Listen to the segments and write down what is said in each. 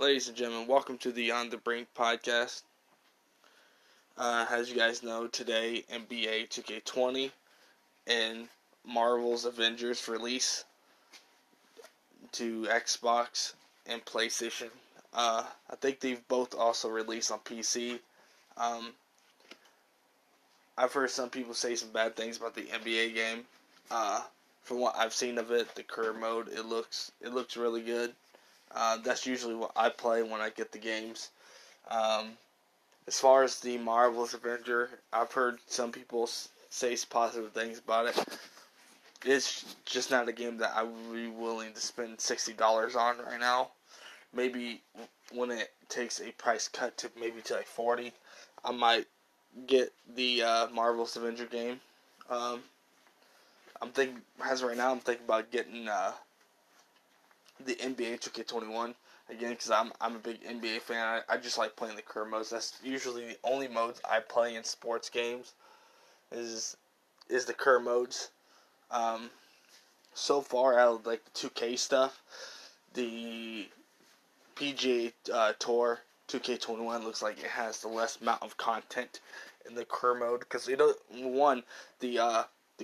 Ladies and gentlemen, welcome to the On The Brink podcast. As you guys know, today, NBA 2K20 and Marvel's Avengers release to Xbox and PlayStation. I think they've both also released on PC. I've heard some people say some bad things about the NBA game. From what I've seen of it, the career mode, it looks really good. That's usually what I play when I get the games. As far as the Marvel's Avengers, I've heard some people say positive things about it. It's just not a game that I would be willing to spend $60 on right now. Maybe when it takes a price cut to maybe to like $40, I might get the Marvel's Avengers game. I'm thinking, as of right now, I'm thinking about getting the NBA 2K21 again because I'm a big NBA fan. I just like playing the career modes. That's usually the only modes I play in sports games is the career modes. So far out of like the 2K stuff, the PGA Tour 2K21 looks like it has the less amount of content in the career mode because the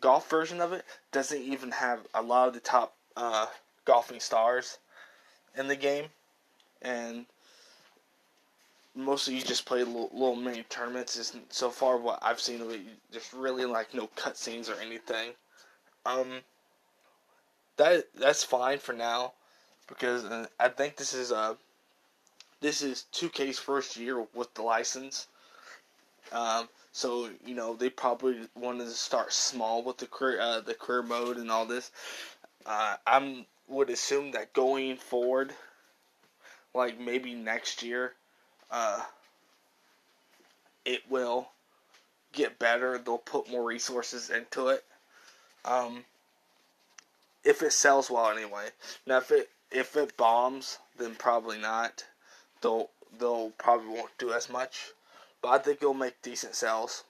golf version of it doesn't even have a lot of the top golfing stars in the game, and mostly you just play little mini tournaments. So far what I've seen of it, there's really like no cutscenes or anything. That's fine for now because I think this is 2K's first year with the license. So you know they probably wanted to start small with the career mode and all this. I would assume that going forward, like maybe next year, it will get better. They'll put more resources into it. If it sells well, anyway. Now, if it bombs, then probably not. They'll probably won't do as much. But I think it'll make decent sales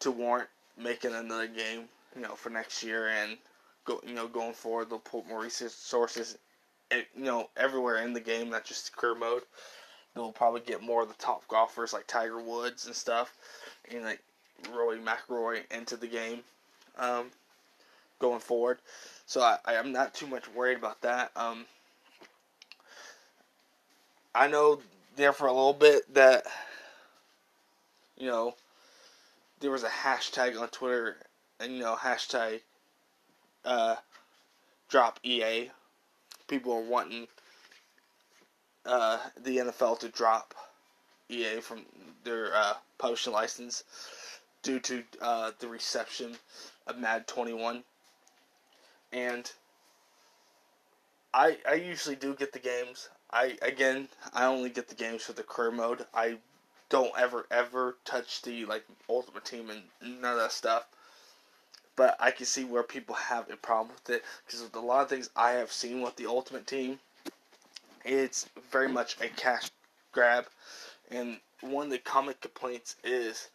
to warrant making another game, you know, for next year and going forward. They'll put more resources, everywhere in the game, not just the career mode. They'll probably get more of the top golfers like Tiger Woods and stuff, and like Rory McIlroy into the game going forward. So I'm not too much worried about that. I know there for a little bit that, you know, there was a hashtag on Twitter, and, you know, hashtag drop EA. People are wanting the NFL to drop EA from their publishing license due to the reception of Madden 21. And I usually do get the games. I only get the games for the career mode. I don't ever touch the like Ultimate Team and none of that stuff. But I can see where people have a problem with it because with a lot of things I have seen with the Ultimate Team, it's very much a cash grab. And one of the common complaints is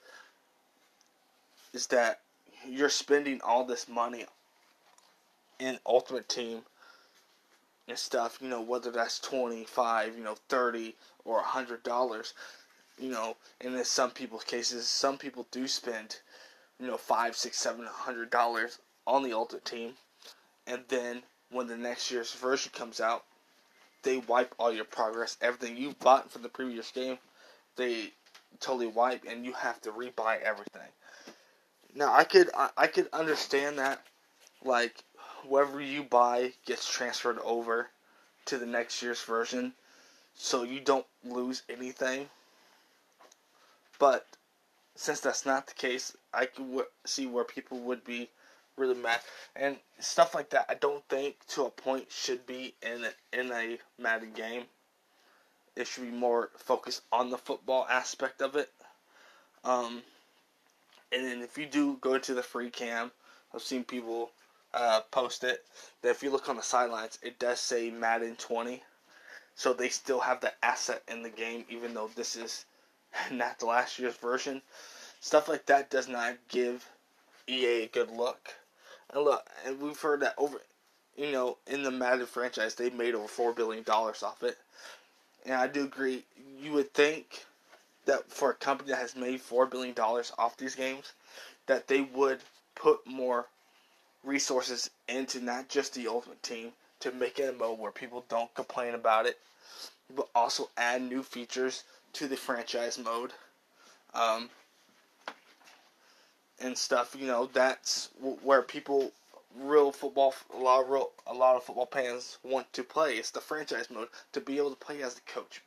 that you're spending all this money in Ultimate Team and stuff, you know, whether that's $25, you know, $30 or $100, you know, and in some people's cases, some people do spend, you know, $500, $600, $700 on the Ultimate Team, and then when the next year's version comes out, they wipe all your progress, everything you bought for the previous game, they totally wipe, and you have to rebuy everything. Now, I could understand that, like, whatever you buy gets transferred over to the next year's version, so you don't lose anything. But since that's not the case, I can see where people would be really mad and stuff like that. I don't think to a point should be in a Madden game. It should be more focused on the football aspect of it. And then if you do go to the free cam, I've seen people post it, that if you look on the sidelines, it does say Madden 20, so they still have that asset in the game, even though this is not the last year's version. Stuff like that does not give EA a good look. And we've heard that over, you know, in the Madden franchise, they made over $4 billion off it. And I do agree, you would think that for a company that has made $4 billion off these games, that they would put more resources into not just the Ultimate Team to make it a mode where people don't complain about it, but also add new features to the franchise mode, and stuff. You know, that's where people, real football, a lot of football fans want to play. It's the franchise mode, to be able to play as the coach,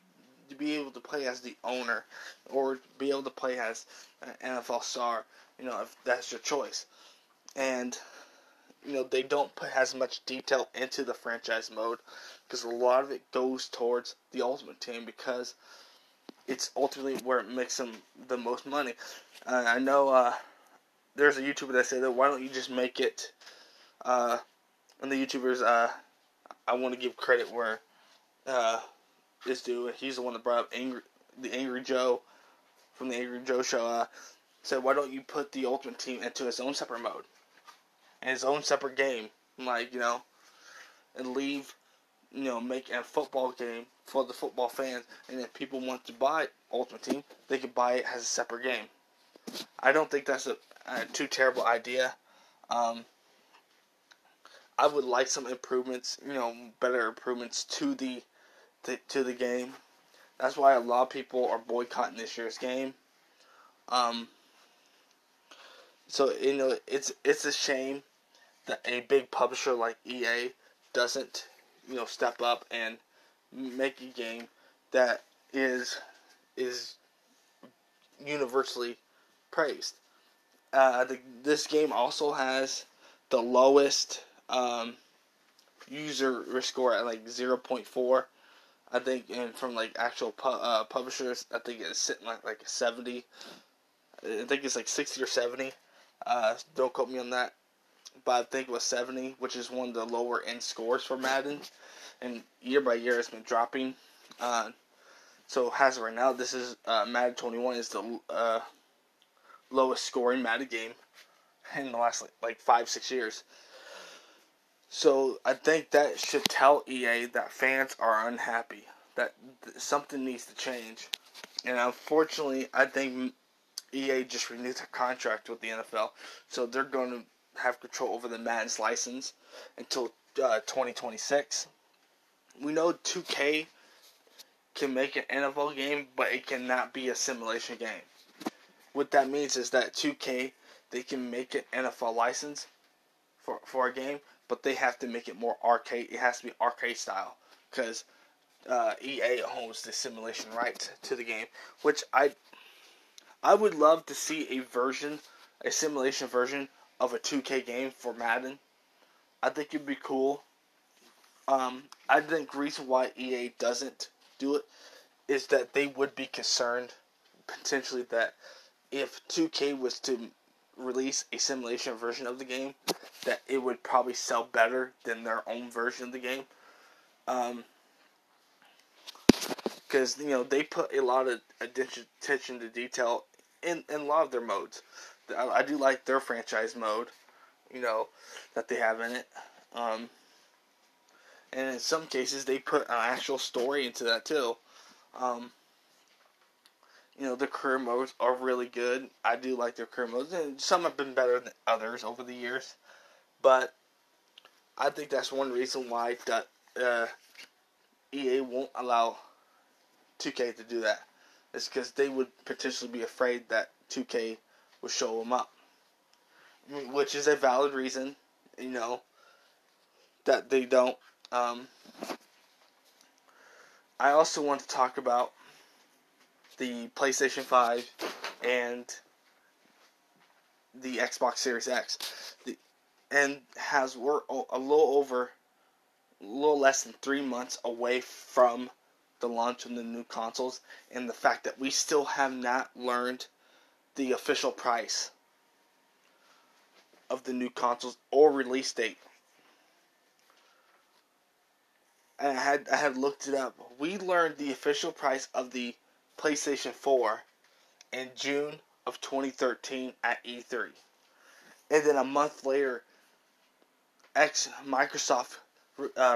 to be able to play as the owner, or be able to play as an NFL star, you know, if that's your choice. And, you know, they don't put as much detail into the franchise mode, because a lot of it goes towards the Ultimate Team, because it's ultimately where it makes them the most money. I know there's a YouTuber that said that, why don't you just make it, and the YouTubers, I want to give credit where it's due. He's the one that brought up Angry Joe from the Angry Joe Show, said, why don't you put the Ultimate Team into its own separate mode, and its own separate game, like, you know, and leave, you know, make a football game for the football fans, and if people want to buy Ultimate Team, they can buy it as a separate game. I don't think that's a too terrible idea. I would like some improvements, you know, better improvements to the game. That's why a lot of people are boycotting this year's game. So, you know, it's a shame that a big publisher like EA doesn't, you know, step up and make a game that is universally praised. This game also has the lowest user score at like 0.4, I think, and from like actual publishers, I think it's sitting like a 70. I think it's like 60 or 70. Don't quote me on that, but I think it was 70, which is one of the lower end scores for Madden, and year by year it's been dropping. So as of right now, this is Madden 21 is the lowest scoring Madden game in the last like 5-6 years. So I think that should tell EA that fans are unhappy, that something needs to change. And unfortunately, I think EA just renewed their contract with the NFL, so they're going to have control over the Madden's license until 2026. We know 2K can make an NFL game, but it cannot be a simulation game. What that means is that 2K, they can make an NFL license for a game, but they have to make it more arcade. It has to be arcade style, because EA owns the simulation rights to the game, which I would love to see a simulation version of a 2K game for Madden. I think it'd be cool. I think the reason why EA doesn't do it is that they would be concerned potentially that if 2K was to release a simulation version of the game, that it would probably sell better than their own version of the game. Because, you know, they put a lot of attention to detail in a lot of their modes. I do like their franchise mode, you know, that they have in it. And in some cases, they put an actual story into that, too. You know, their career modes are really good. I do like their career modes, and some have been better than others over the years. But I think that's one reason why EA won't allow 2K to do that. It's because they would potentially be afraid that 2K would show them up, which is a valid reason, you know, that they don't. I also want to talk about the PlayStation 5 and the Xbox Series X, and we're a little less than 3 months away from the launch of the new consoles, and the fact that we still have not learned the official price of the new consoles or release date. And I had looked it up. We learned the official price of the PlayStation 4 in June of 2013 at E3. And then a month later, X, Microsoft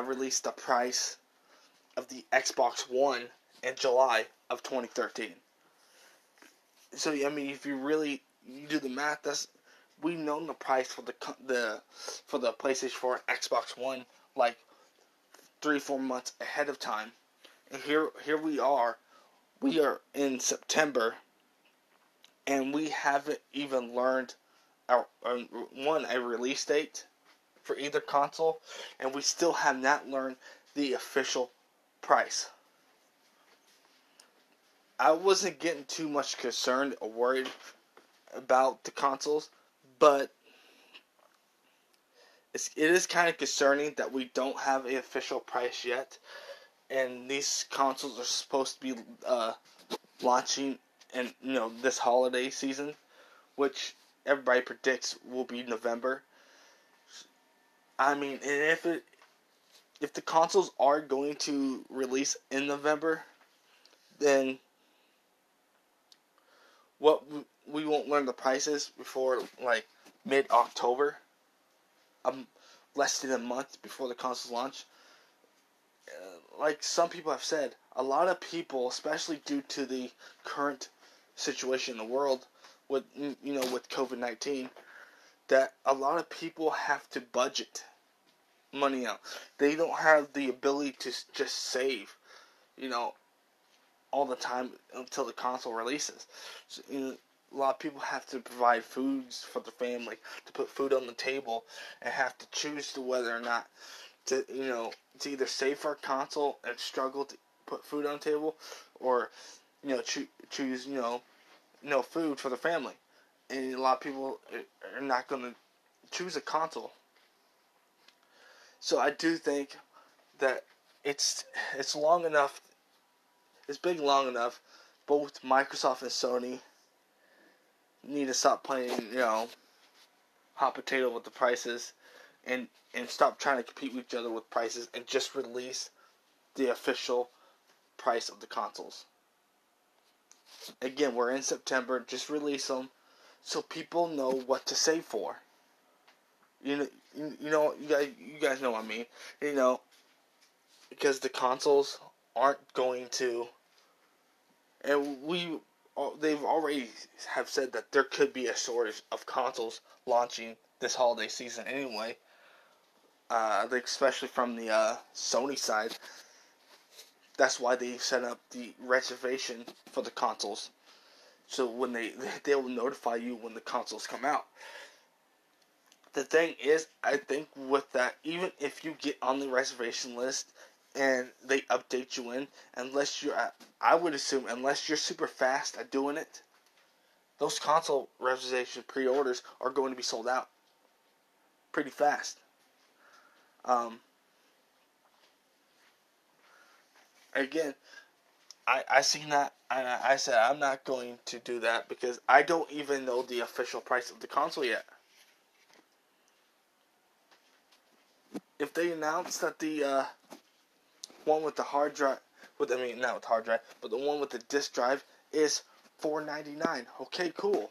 released the price of the Xbox One in July of 2013. So, I mean, if you do the math, that's, we've known the price for the PlayStation 4 and Xbox One like 3-4 months ahead of time. And here we are in September, and we haven't even learned a release date for either console, and we still have not learned the official price. I wasn't getting too much concerned or worried about the consoles, but it is kind of concerning that we don't have an official price yet, and these consoles are supposed to be launching, and this holiday season, which everybody predicts will be November. I mean, and if the consoles are going to release in November, then we won't learn the prices before like mid-October, less than a month before the consoles launch. Like some people have said, a lot of people, especially due to the current situation in the world with with COVID-19, that a lot of people have to budget money out. They don't have the ability to just save, all the time until the console releases. So, a lot of people have to provide foods for the family, to put food on the table, and have to choose to whether or not to either save for a console and struggle to put food on the table, or choose no food for the family. And a lot of people are not going to choose a console. So I do think that it's long enough. It's been long enough. Both Microsoft and Sony need to stop playing, hot potato with the prices, and stop trying to compete with each other with prices, and just release the official price of the consoles. Again, we're in September. Just release them so people know what to save for. You guys know what I mean. Because the consoles aren't going to, and they've already have said that there could be a shortage of consoles launching this holiday season anyway. I think especially from the Sony side, that's why they set up the reservation for the consoles. So when they will notify you when the consoles come out. The thing is, I think with that, even if you get on the reservation list and they update you in, unless you're super fast at doing it, those console reservation pre-orders are going to be sold out pretty fast. Again, I seen that, and I said I'm not going to do that because I don't even know the official price of the console yet. If they announce that the one with the hard drive, the one with the disc drive is $4.99. Okay, cool.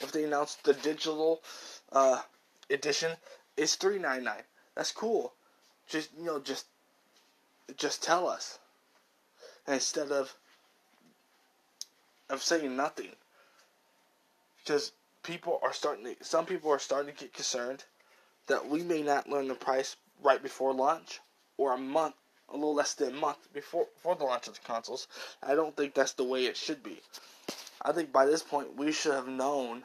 If they announce the digital edition is $3.99, that's cool. Just just tell us, instead of saying nothing, because some people are starting to get concerned that we may not learn the price right before launch, or a little less than a month before the launch of the consoles. I don't think that's the way it should be. I think by this point we should have known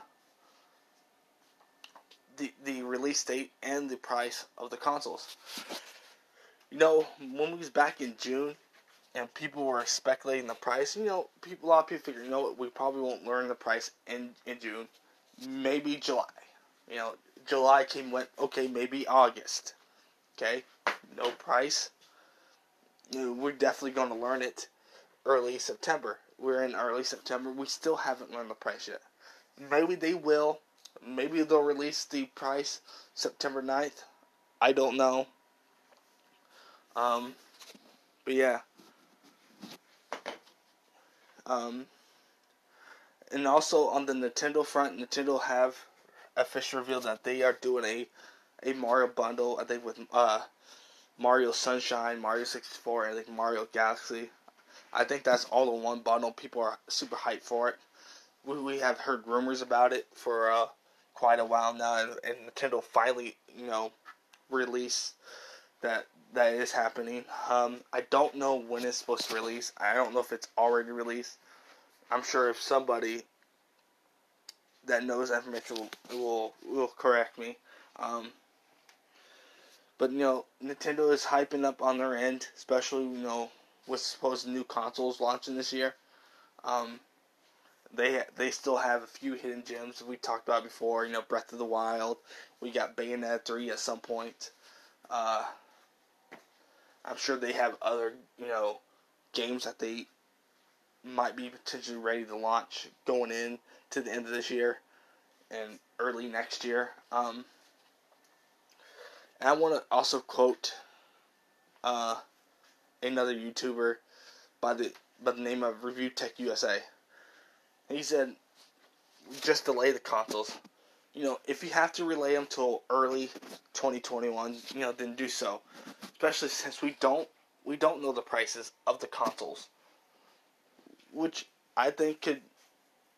the release date and the price of the consoles. When we was back in June, and people were speculating the price, a lot of people figured, we probably won't learn the price in June, maybe July. July went, okay, maybe August. Okay, no price. We're definitely going to learn it early September. We're in early September. We still haven't learned the price yet. Maybe they will. Maybe they'll release the price September 9th. I don't know. But yeah. And also on the Nintendo front, Nintendo have officially revealed that they are doing a a Mario bundle, I think, with Mario Sunshine, Mario 64, and I think Mario Galaxy. I think that's all in one bundle. People are super hyped for it. We have heard rumors about it for quite a while now, and Nintendo finally, released that is happening. I don't know when it's supposed to release. I don't know if it's already released. I'm sure if somebody that knows that information will correct me. But Nintendo is hyping up on their end, especially with supposed new consoles launching this year. They still have a few hidden gems that we talked about before. Breath of the Wild. We got Bayonetta 3 at some point. I'm sure they have other games that they might be potentially ready to launch going in to the end of this year and early next year. And I want to also quote another YouTuber by the name of Review Tech USA. He said, just delay the consoles. If you have to relay them till early 2021, then do so. Especially since we don't know the prices of the consoles, which I think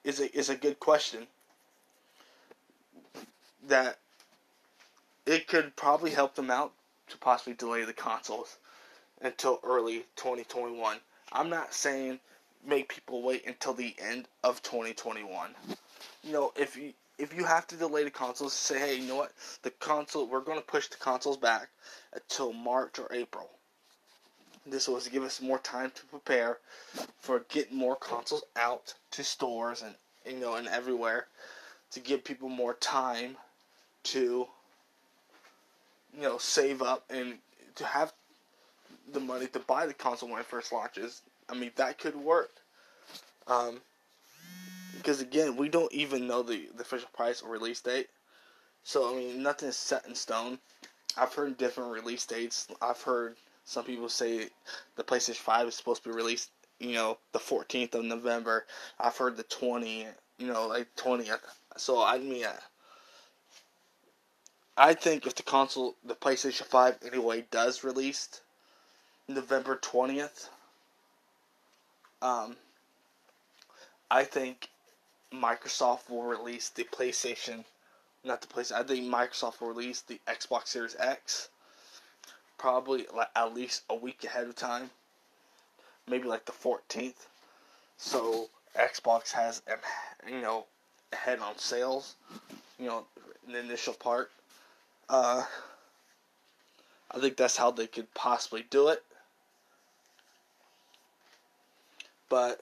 is a good question. That it could probably help them out to possibly delay the consoles until early 2021. I'm not saying make people wait until the end of 2021. If you have to delay the consoles, say, hey, you know what? We're going to push the consoles back until March or April. This was to give us more time to prepare for getting more consoles out to stores and, and everywhere, to give people more time to, save up and to have the money to buy the console when it first launches. I mean, that could work. Because, again, we don't even know the official price or release date. So, I mean, nothing is set in stone. I've heard different release dates. I've heard some people say the PlayStation 5 is supposed to be released, the 14th of November. I've heard the 20th, 20th. So, I mean, I think if the PlayStation 5 anyway does release November 20th, I think Microsoft will release I think Microsoft will release the Xbox Series X probably at least a week ahead of time, maybe like the 14th. So Xbox has ahead on sales, in the initial part. I think that's how they could possibly do it. But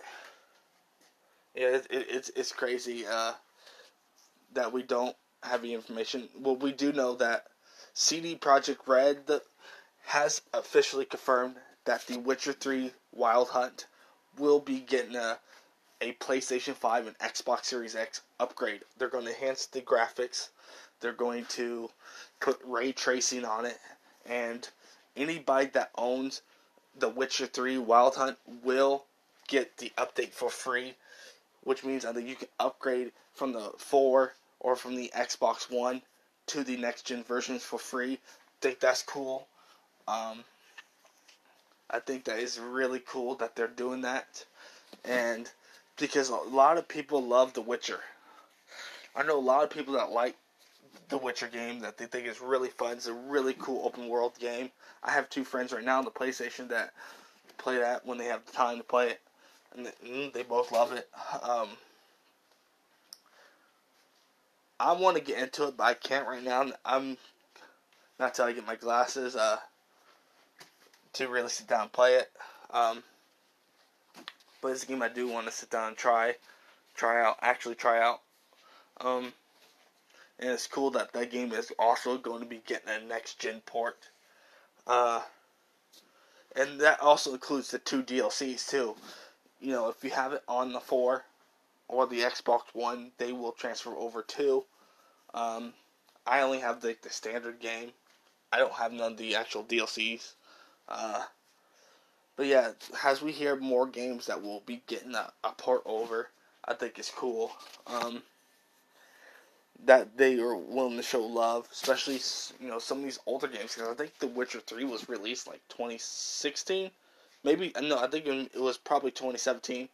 yeah, it's crazy that we don't have any information. Well, we do know that CD Projekt Red has officially confirmed that The Witcher 3 Wild Hunt will be getting a PlayStation 5 and Xbox Series X upgrade. They're going to enhance the graphics. They're going to put ray tracing on it. And anybody that owns The Witcher 3 Wild Hunt will get the update for free, which means I think you can upgrade from the 4 or from the Xbox One to the next-gen versions for free. I think that's cool. I think that is really cool that they're doing that. And because a lot of people love The Witcher. I know a lot of people that like The Witcher game, that they think is really fun. It's a really cool open-world game. I have two friends right now on the PlayStation that play that when they have the time to play it. And they both love it. I want to get into it, but I can't right now. I'm not till I get my glasses to really sit down and play it. But it's a game I do want to sit down and try out. And it's cool that that game is also going to be getting a next-gen port. And that also includes the 2 DLCs, too. If you have it on the 4 or the Xbox One, they will transfer over too. I only have the standard game. I don't have none of the actual DLCs. But yeah, as we hear more games that will be getting a port over, I think it's cool. that they are willing to show love, especially, you know, some of these older games, because I think The Witcher 3 was released, like, 2016, maybe, no, I think it was probably 2017,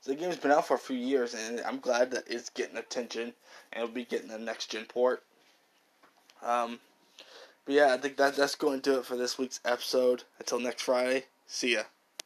so the game's been out for a few years, and I'm glad that it's getting attention, and it'll be getting a next-gen port, but yeah, I think that's going to do it for this week's episode. Until next Friday, see ya.